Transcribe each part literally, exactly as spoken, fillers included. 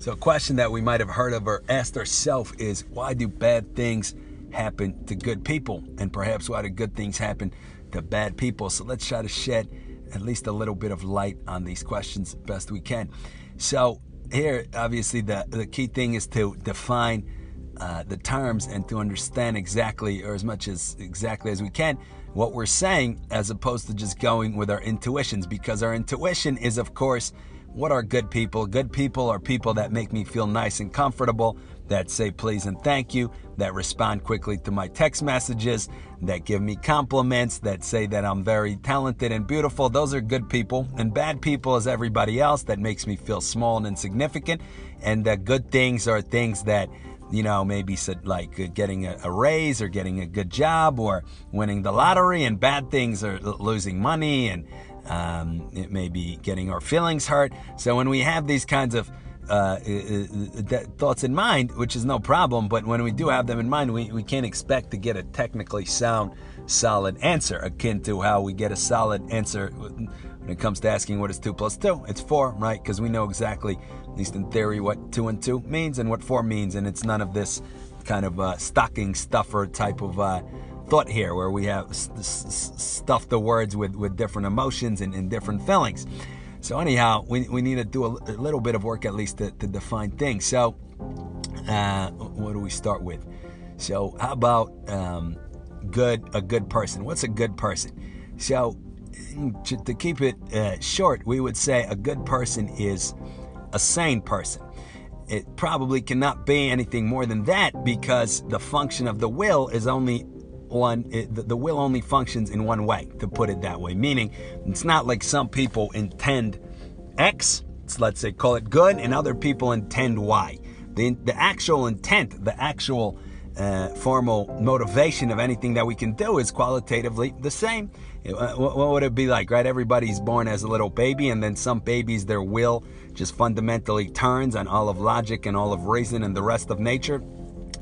So a question that we might have heard of or asked ourselves is, why do bad things happen to good people? And perhaps why do good things happen to bad people? So let's try to shed at least a little bit of light on these questions best we can. So here, obviously, the, the key thing is to define uh, the terms and to understand exactly, or as much as exactly as we can, what we're saying, as opposed to just going with our intuitions, because our intuition is, of course, what are good people? Good people are people that make me feel nice and comfortable, that say please and thank you, that respond quickly to my text messages, that give me compliments, that say that I'm very talented and beautiful. Those are good people. And bad people is everybody else that makes me feel small and insignificant. And the good things are things that, you know, maybe like getting a raise or getting a good job or winning the lottery, and bad things are losing money and Um, it may be getting our feelings hurt. So when we have these kinds of uh, thoughts in mind, which is no problem, but when we do have them in mind, we, we can't expect to get a technically sound, solid answer, akin to how we get a solid answer when it comes to asking what is two plus two. It's four, right? Because we know exactly, at least in theory, what two and two means and what four means, and it's none of this kind of uh, stocking stuffer type of uh, thought here, where we have st- st- stuffed the words with, with different emotions and, and different feelings. So anyhow, we, we need to do a, a little bit of work, at least to, to define things. So uh, what do we start with? So how about um, good, a good person? What's a good person? So to, to keep it uh, short, we would say a good person is a sane person. It probably cannot be anything more than that, because the function of the will is only one, the will only functions in one way, to put it that way. Meaning, it's not like some people intend X, let's say, call it good, and other people intend Y. The, the actual intent, the actual uh, formal motivation of anything that we can do is qualitatively the same. What would it be like, right? Everybody's born as a little baby, and then some babies, their will just fundamentally turns on all of logic and all of reason and the rest of nature.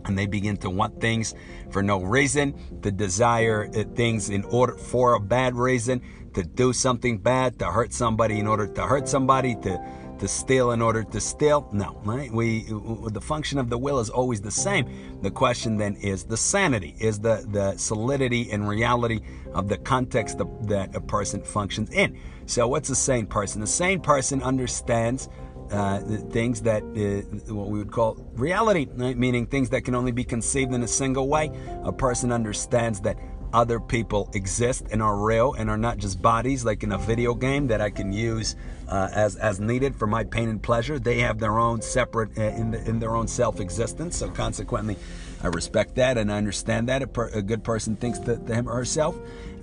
And they begin to want things for no reason, to desire things in order for a bad reason, to do something bad, to hurt somebody in order to hurt somebody, to, to steal in order to steal. No, right? We, the function of the will is always the same. The question then is the sanity, is the, the solidity and reality of the context that a person functions in. So what's a sane person? A sane person understands Uh, things that uh, what we would call reality, right? Meaning things that can only be conceived in a single way. A person understands that other people exist and are real and are not just bodies like in a video game that I can use uh, as as needed for my pain and pleasure. They have their own separate uh, in the, in their own self-existence. So consequently, I respect that and I understand that a, per, a good person thinks to, to him or herself.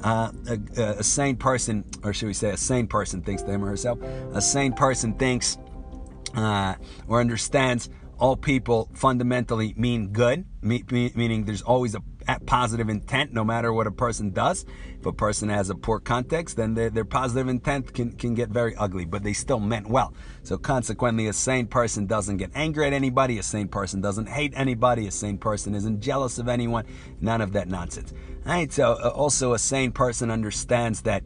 Uh, a, a sane person, or should we say, a sane person thinks to him or herself. A sane person thinks. Uh, or understands all people fundamentally mean good, me, me, meaning there's always a, a positive intent no matter what a person does. If a person has a poor context, then their, their positive intent can, can get very ugly, but they still meant well. So consequently, a sane person doesn't get angry at anybody, a sane person doesn't hate anybody, a sane person isn't jealous of anyone, none of that nonsense. All right, so uh, also a sane person understands that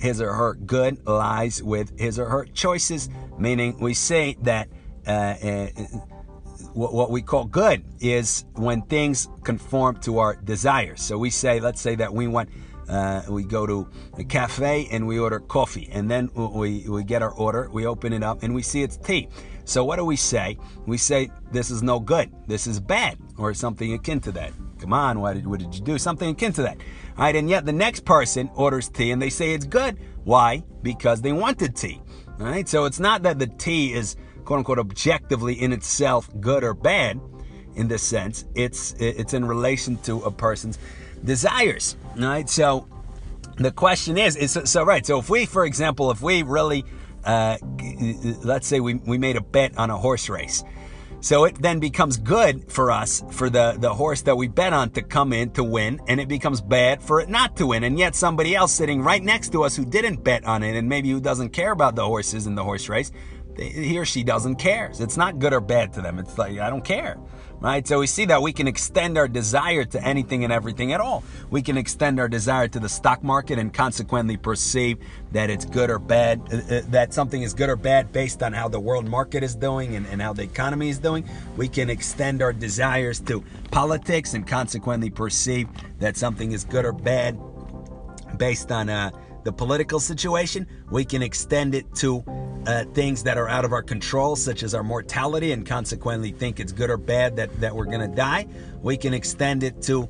his or her good lies with his or her choices, meaning we say that uh, uh, what, what we call good is when things conform to our desires. So we say, let's say that we want, uh, we go to a cafe and we order coffee, and then we, we get our order, we open it up and we see it's tea. So what do we say? We say, this is no good, this is bad, or something akin to that. Come on, why did, what did you do? Something akin to that. All right, and yet the next person orders tea and they say it's good. Why? Because they wanted tea. All right, so it's not that the tea is, quote unquote, objectively in itself good or bad in this sense. It's it's in relation to a person's desires. All right, so the question is, is so right, so if we, for example, if we really, uh, let's say we, we made a bet on a horse race. So it then becomes good for us, for the, the horse that we bet on to come in to win, and it becomes bad for it not to win. And yet somebody else sitting right next to us who didn't bet on it, and maybe who doesn't care about the horses in the horse race, he or she doesn't care. It's not good or bad to them. It's like, I don't care. right? So we see that we can extend our desire to anything and everything at all. We can extend our desire to the stock market and consequently perceive that it's good or bad, uh, that something is good or bad based on how the world market is doing and, and how the economy is doing. We can extend our desires to politics and consequently perceive that something is good or bad based on uh, the political situation. We can extend it to Uh, things that are out of our control, such as our mortality, and consequently think it's good or bad that, that we're going to die. We can extend it to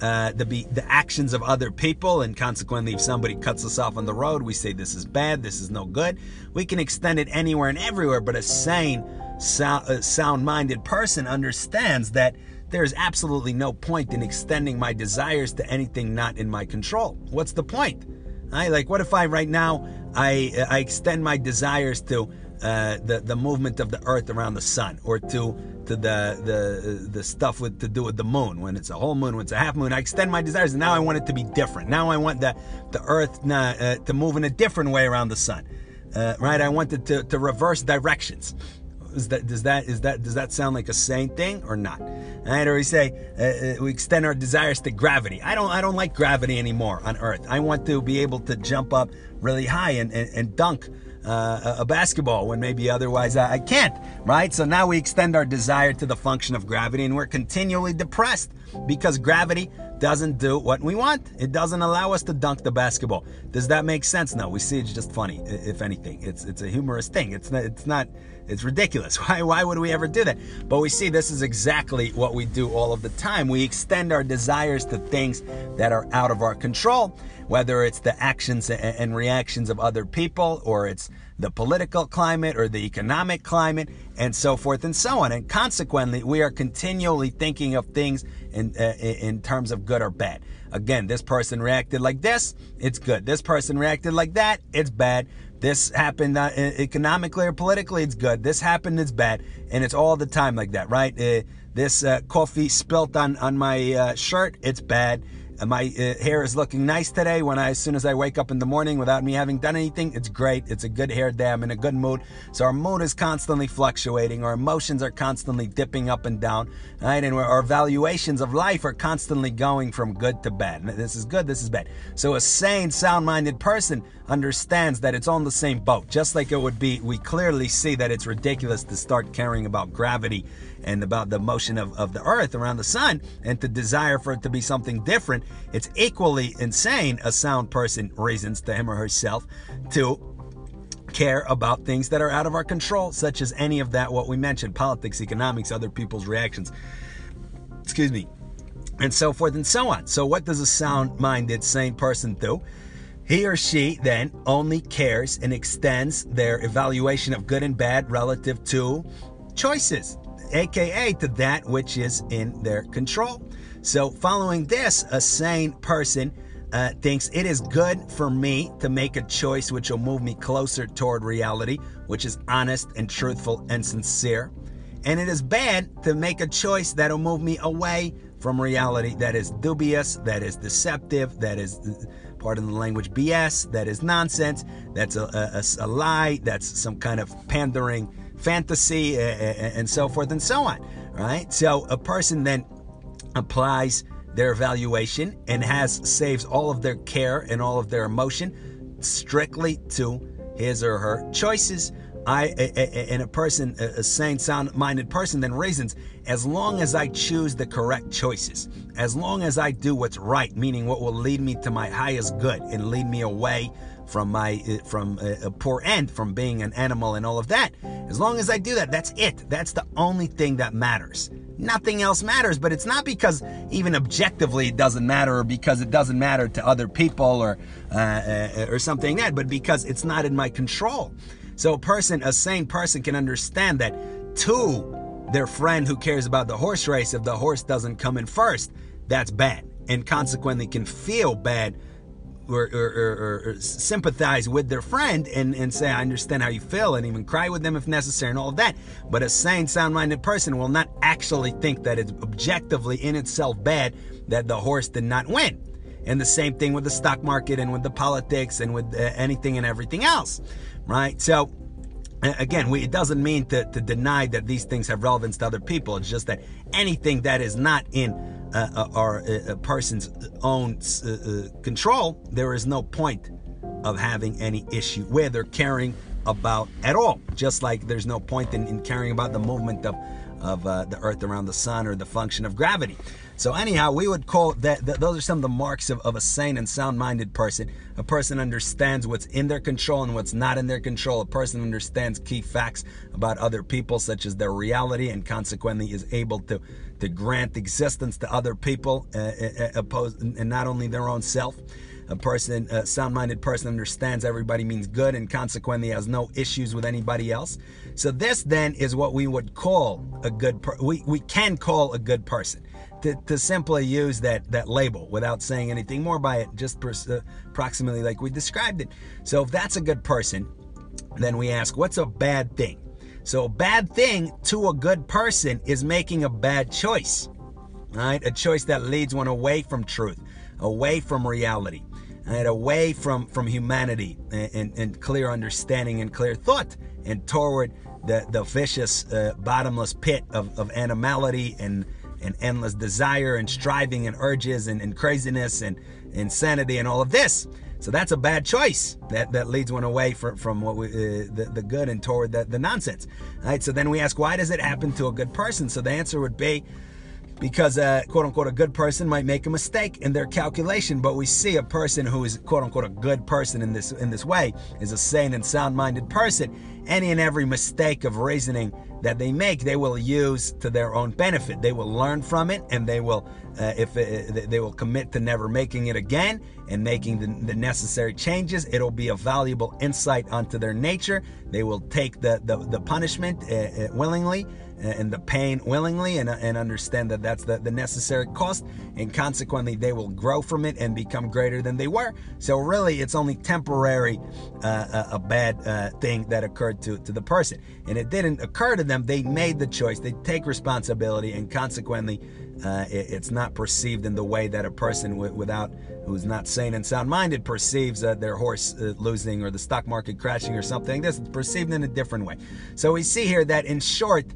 uh, the, the actions of other people, and consequently if somebody cuts us off on the road, we say this is bad, this is no good. We can extend it anywhere and everywhere, but a sane, sound, uh, sound-minded person understands that there is absolutely no point in extending my desires to anything not in my control. What's the point? I, like, what if I right now, I, I extend my desires to uh, the the movement of the Earth around the sun, or to to the the the stuff with to do with the moon. When it's a whole moon, when it's a half moon, I extend my desires, and now I want it to be different. Now I want the the Earth uh, to move in a different way around the sun, uh, right? I want it to, to reverse directions. Is that, does that is that does that sound like a sane thing or not? Right? Or we say uh, we extend our desires to gravity. I don't I don't like gravity anymore on Earth. I want to be able to jump up really high and and, and dunk uh, a basketball when maybe otherwise I, I can't. Right? So now we extend our desire to the function of gravity, and we're continually depressed because gravity doesn't do what we want. It doesn't allow us to dunk the basketball. Does that make sense? No, we see it's just funny. If anything, it's it's a humorous thing. It's not, it's not, it's ridiculous. Why why would we ever do that? But we see this is exactly what we do all of the time. We extend our desires to things that are out of our control, whether it's the actions and reactions of other people, or it's the political climate or the economic climate, and so forth and so on. And consequently, we are continually thinking of things in uh, in terms of good or bad. Again, this person reacted like this, it's good. This person reacted like that, it's bad. This happened uh, economically or politically, it's good. This happened, it's bad. And it's all the time like that, right? Uh, this uh, coffee spilt on, on my uh, shirt, it's bad. My uh, hair is looking nice today. When I, as soon as I wake up in the morning without me having done anything, it's great. It's a good hair day. I'm in a good mood. So our mood is constantly fluctuating. Our emotions are constantly dipping up and down, right? And our valuations of life are constantly going from good to bad. This is good. This is bad. So a sane, sound-minded person understands that it's on the same boat. Just like it would be, we clearly see that it's ridiculous to start caring about gravity and about the motion of, of the Earth around the sun, and to desire for it to be something different. It's equally insane, a sound person reasons to him or herself, to care about things that are out of our control, such as any of that, what we mentioned, politics, economics, other people's reactions, excuse me, and so forth and so on. So what does a sound-minded, sane person do? He or she then only cares and extends their evaluation of good and bad relative to choices, A K A to that which is in their control. So following this, a sane person uh, thinks it is good for me to make a choice which will move me closer toward reality, which is honest and truthful and sincere. And it is bad to make a choice that will move me away from reality, that is dubious, that is deceptive, that is, pardon the language, B S, that is nonsense, that's a, a, a lie, that's some kind of pandering fantasy, uh, and so forth and so on, right? So a person then applies their evaluation and has saves all of their care and all of their emotion strictly to his or her choices. I a, a, and a person, a sane, sound-minded person then reasons, as long as I choose the correct choices, as long as I do what's right, meaning what will lead me to my highest good and lead me away from my from a poor end, from being an animal and all of that, as long as I do that, that's it. That's the only thing that matters. Nothing else matters. But it's not because even objectively it doesn't matter, or because it doesn't matter to other people, or uh, or something like that, but because it's not in my control. So a person, a sane person, can understand that to their friend who cares about the horse race, if the horse doesn't come in first, that's bad, and consequently can feel bad Or, or, or, or sympathize with their friend and, and say, I understand how you feel, and even cry with them if necessary and all of that. But a sane, sound-minded person will not actually think that it's objectively in itself bad that the horse did not win. And the same thing with the stock market and with the politics and with uh, anything and everything else, right? So Again, we, it doesn't mean to, to deny that these things have relevance to other people. It's just that anything that is not in uh, or a, a person's own uh, control, there is no point of having any issue where they're caring about at all. Just like there's no point in, in caring about the movement of, of uh, the earth around the sun or the function of gravity. So anyhow, we would call that, that those are some of the marks of, of a sane and sound-minded person. A person understands what's in their control and what's not in their control. A person understands key facts about other people, such as their reality, and consequently is able to, to grant existence to other people, uh, opposed, and not only their own self. A person, a sound-minded person understands everybody means good and consequently has no issues with anybody else. So this then is what we would call a good person. We, we can call a good person. To, to simply use that, that label without saying anything more by it, just per, uh, approximately like we described it. So if that's a good person, then we ask, what's a bad thing? So a bad thing to a good person is making a bad choice, right? A choice that leads one away from truth, away from reality, and away from, from humanity and, and, and clear understanding and clear thought, and toward the, the vicious, uh, bottomless pit of, of animality and and endless desire and striving and urges and, and craziness and insanity and all of this. So that's a bad choice that, that leads one away from, from what we, uh, the, the good and toward the, the nonsense. All right, so then we ask, why does it happen to a good person? So the answer would be because, uh, quote unquote, a good person might make a mistake in their calculation. But we see a person who is, quote unquote, a good person in this, in this way is a sane and sound-minded person. Any and every mistake of reasoning that they make, they will use to their own benefit. They will learn from it, and they will, uh, if it, they will commit to never making it again and making the, the necessary changes. It'll be a valuable insight onto their nature. They will take the the, the punishment uh, willingly and the pain willingly, and, and understand that that's the, the necessary cost, and consequently they will grow from it and become greater than they were. So really it's only temporary uh, a, a bad uh, thing that occurred to, to the person, and it didn't occur to them. They made the choice, they take responsibility, and consequently uh, it, it's not perceived in the way that a person w without who's not sane and sound-minded perceives uh, their horse uh, losing or the stock market crashing or something. This is perceived in a different way. So we see here that in short,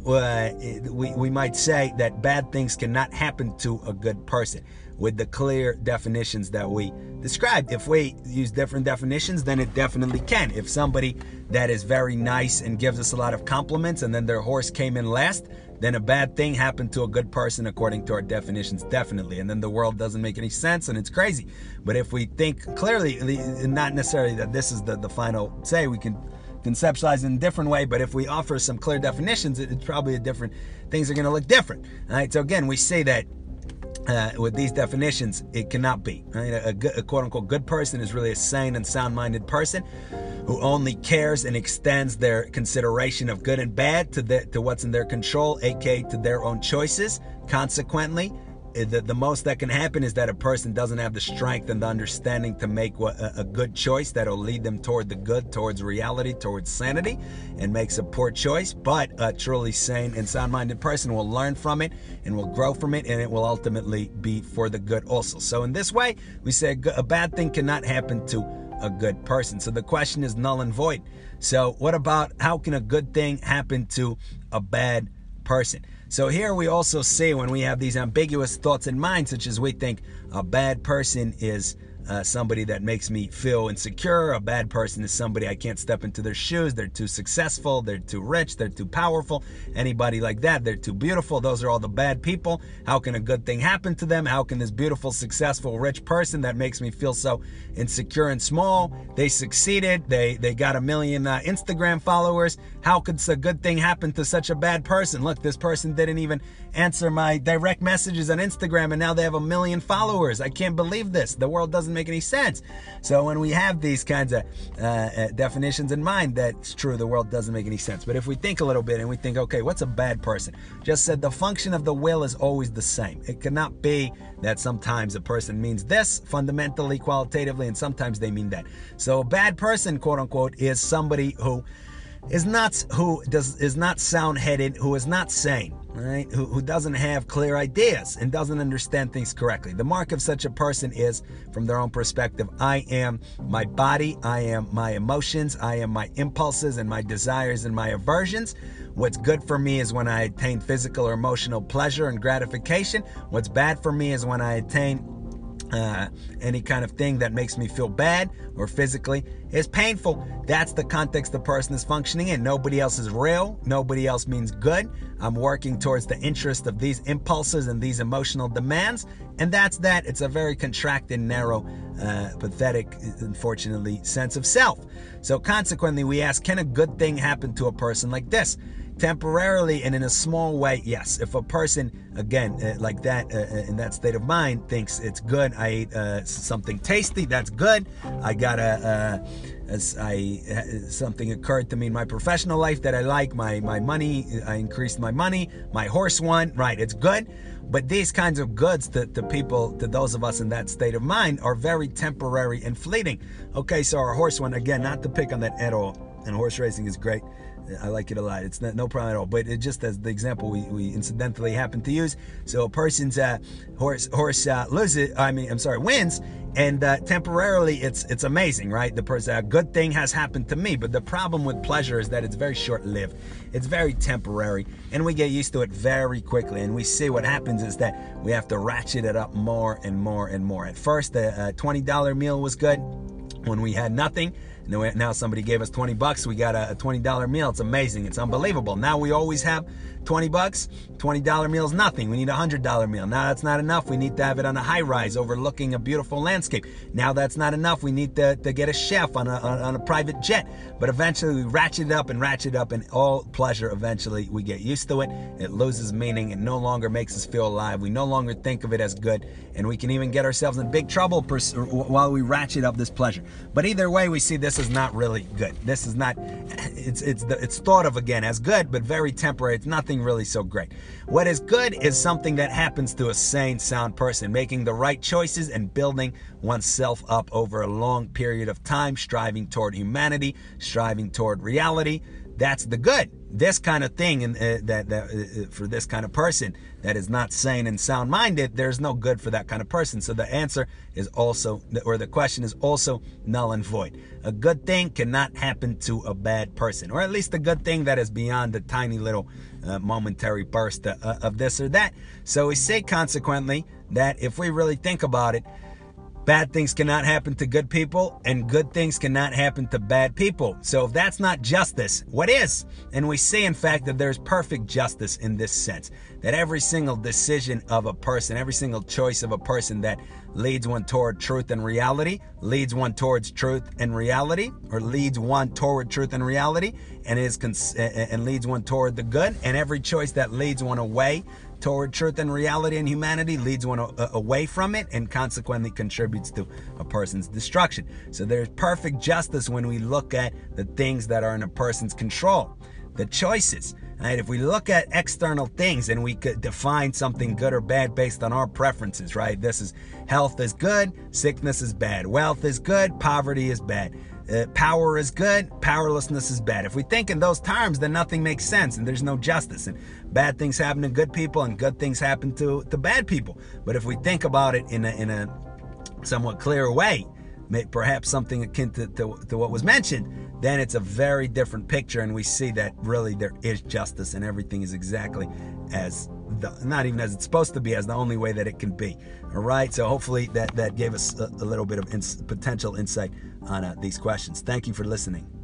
Uh, we, we might say that bad things cannot happen to a good person with the clear definitions that we described. If we use different definitions, then it definitely can. If somebody that is very nice and gives us a lot of compliments and then their horse came in last, then a bad thing happened to a good person according to our definitions, definitely. And then the world doesn't make any sense and it's crazy. But if we think clearly, not necessarily that this is the, the final say, we can conceptualize in a different way, but if we offer some clear definitions, it, it's probably a different, things are going to look different. All right, so again, we say that uh, with these definitions, it cannot be. Right? A, a, a quote-unquote good person is really a sane and sound-minded person who only cares and extends their consideration of good and bad to, the, to what's in their control, aka to their own choices. Consequently, The, the most that can happen is that a person doesn't have the strength and the understanding to make a, a good choice that'll lead them toward the good, towards reality, towards sanity, and makes a poor choice. But a truly sane and sound-minded person will learn from it and will grow from it, and it will ultimately be for the good also. So in this way, we say a, a bad thing cannot happen to a good person. So the question is null and void. So what about how can a good thing happen to a bad person? So here we also see when we have these ambiguous thoughts in mind, such as we think a bad person is uh, somebody that makes me feel insecure. A bad person is somebody I can't step into their shoes. They're too successful. They're too rich. They're too powerful. Anybody like that. They're too beautiful. Those are all the bad people. How can a good thing happen to them? How can this beautiful, successful, rich person that makes me feel so insecure and small? They succeeded. They, they got a million uh, Instagram followers. How could a good thing happen to such a bad person? Look, this person didn't even answer my direct messages on Instagram, and now they have a million followers. I can't believe this. The world doesn't make any sense. So when we have these kinds of uh, uh, definitions in mind, that's true, the world doesn't make any sense. But if we think a little bit and we think, okay, what's a bad person? Just said the function of the will is always the same. It cannot be that sometimes a person means this fundamentally, qualitatively, and sometimes they mean that. So a bad person, quote unquote, is somebody who is not who does is not sound-headed, who is not sane, right? Who, who doesn't have clear ideas and doesn't understand things correctly. The mark of such a person is, from their own perspective, I am my body, I am my emotions, I am my impulses and my desires and my aversions. What's good for me is when I attain physical or emotional pleasure and gratification. What's bad for me is when I attain Uh, any kind of thing that makes me feel bad or physically is painful. That's the context the person is functioning in. Nobody else is real. Nobody else means good. I'm working towards the interest of these impulses and these emotional demands. And that's that. It's a very contracted, narrow, uh, pathetic, unfortunately, sense of self. So consequently, we ask, can a good thing happen to a person like this? Temporarily and in a small way, yes. If a person, again, uh, like that, uh, in that state of mind, thinks it's good, I ate uh, something tasty, that's good. I got a, uh, I, uh, something occurred to me in my professional life that I like, my, my money, I increased my money, my horse won, right, it's good. But these kinds of goods to, to people, to those of us in that state of mind, are very temporary and fleeting. Okay, so our horse won, again, not to pick on that at all, and horse racing is great. I like it a lot. It's not, no problem at all. But it just as the example we, we incidentally happen to use. So a person's uh, horse horse uh, loses. I mean, I'm sorry, wins, and uh, temporarily it's it's amazing, right? The person, a good thing has happened to me. But the problem with pleasure is that it's very short-lived. It's very temporary, and we get used to it very quickly. And we see what happens is that we have to ratchet it up more and more and more. At first, the uh, twenty dollar meal was good when we had nothing. Now somebody gave us twenty bucks, we got a twenty dollar meal. It's amazing. It's unbelievable. Now we always have twenty bucks. twenty dollar meal is nothing. We need a one hundred dollar meal. Now that's not enough. We need to have it on a high rise overlooking a beautiful landscape. Now that's not enough. We need to, to get a chef on a, on a private jet. But eventually we ratchet it up and ratchet it up, and all pleasure, eventually we get used to it. It loses meaning. It no longer makes us feel alive. We no longer think of it as good, and we can even get ourselves in big trouble pers- while we ratchet up this pleasure. But either way, we see this is not really good. This is not, it's it's the, it's thought of again as good, but very temporary. It's nothing really so great. What is good is something that happens to a sane, sound person, making the right choices and building oneself up over a long period of time, striving toward humanity, striving toward reality. That's the good. This kind of thing, and uh, that, that uh, for this kind of person that is not sane and sound-minded, there's no good for that kind of person. So the answer is also, or the question is also, null and void. A good thing cannot happen to a bad person, or at least a good thing that is beyond the tiny little uh, momentary burst uh, of this or that. So we say, consequently, that if we really think about it, bad things cannot happen to good people, and good things cannot happen to bad people. So if that's not justice, what is? And we see, in fact, that there's perfect justice in this sense, that every single decision of a person, every single choice of a person that leads one toward truth and reality, leads one towards truth and reality, or leads one toward truth and reality, and is cons- and leads one toward the good, and every choice that leads one away toward truth and reality and humanity leads one away from it, and consequently contributes to a person's destruction. So there's perfect justice when we look at the things that are in a person's control, the choices. Right? If we look at external things and we could define something good or bad based on our preferences, right? This is, health is good, sickness is bad, wealth is good, poverty is bad. Uh, power is good, powerlessness is bad. If we think in those terms, then nothing makes sense and there's no justice. And bad things happen to good people and good things happen to, to bad people. But if we think about it in a, in a somewhat clear way, perhaps something akin to, to, to what was mentioned, then it's a very different picture, and we see that really there is justice and everything is exactly as The, not even as it's supposed to be, as the only way that it can be. All right, so hopefully that, that gave us a, a little bit of ins- potential insight on uh, these questions. Thank you for listening.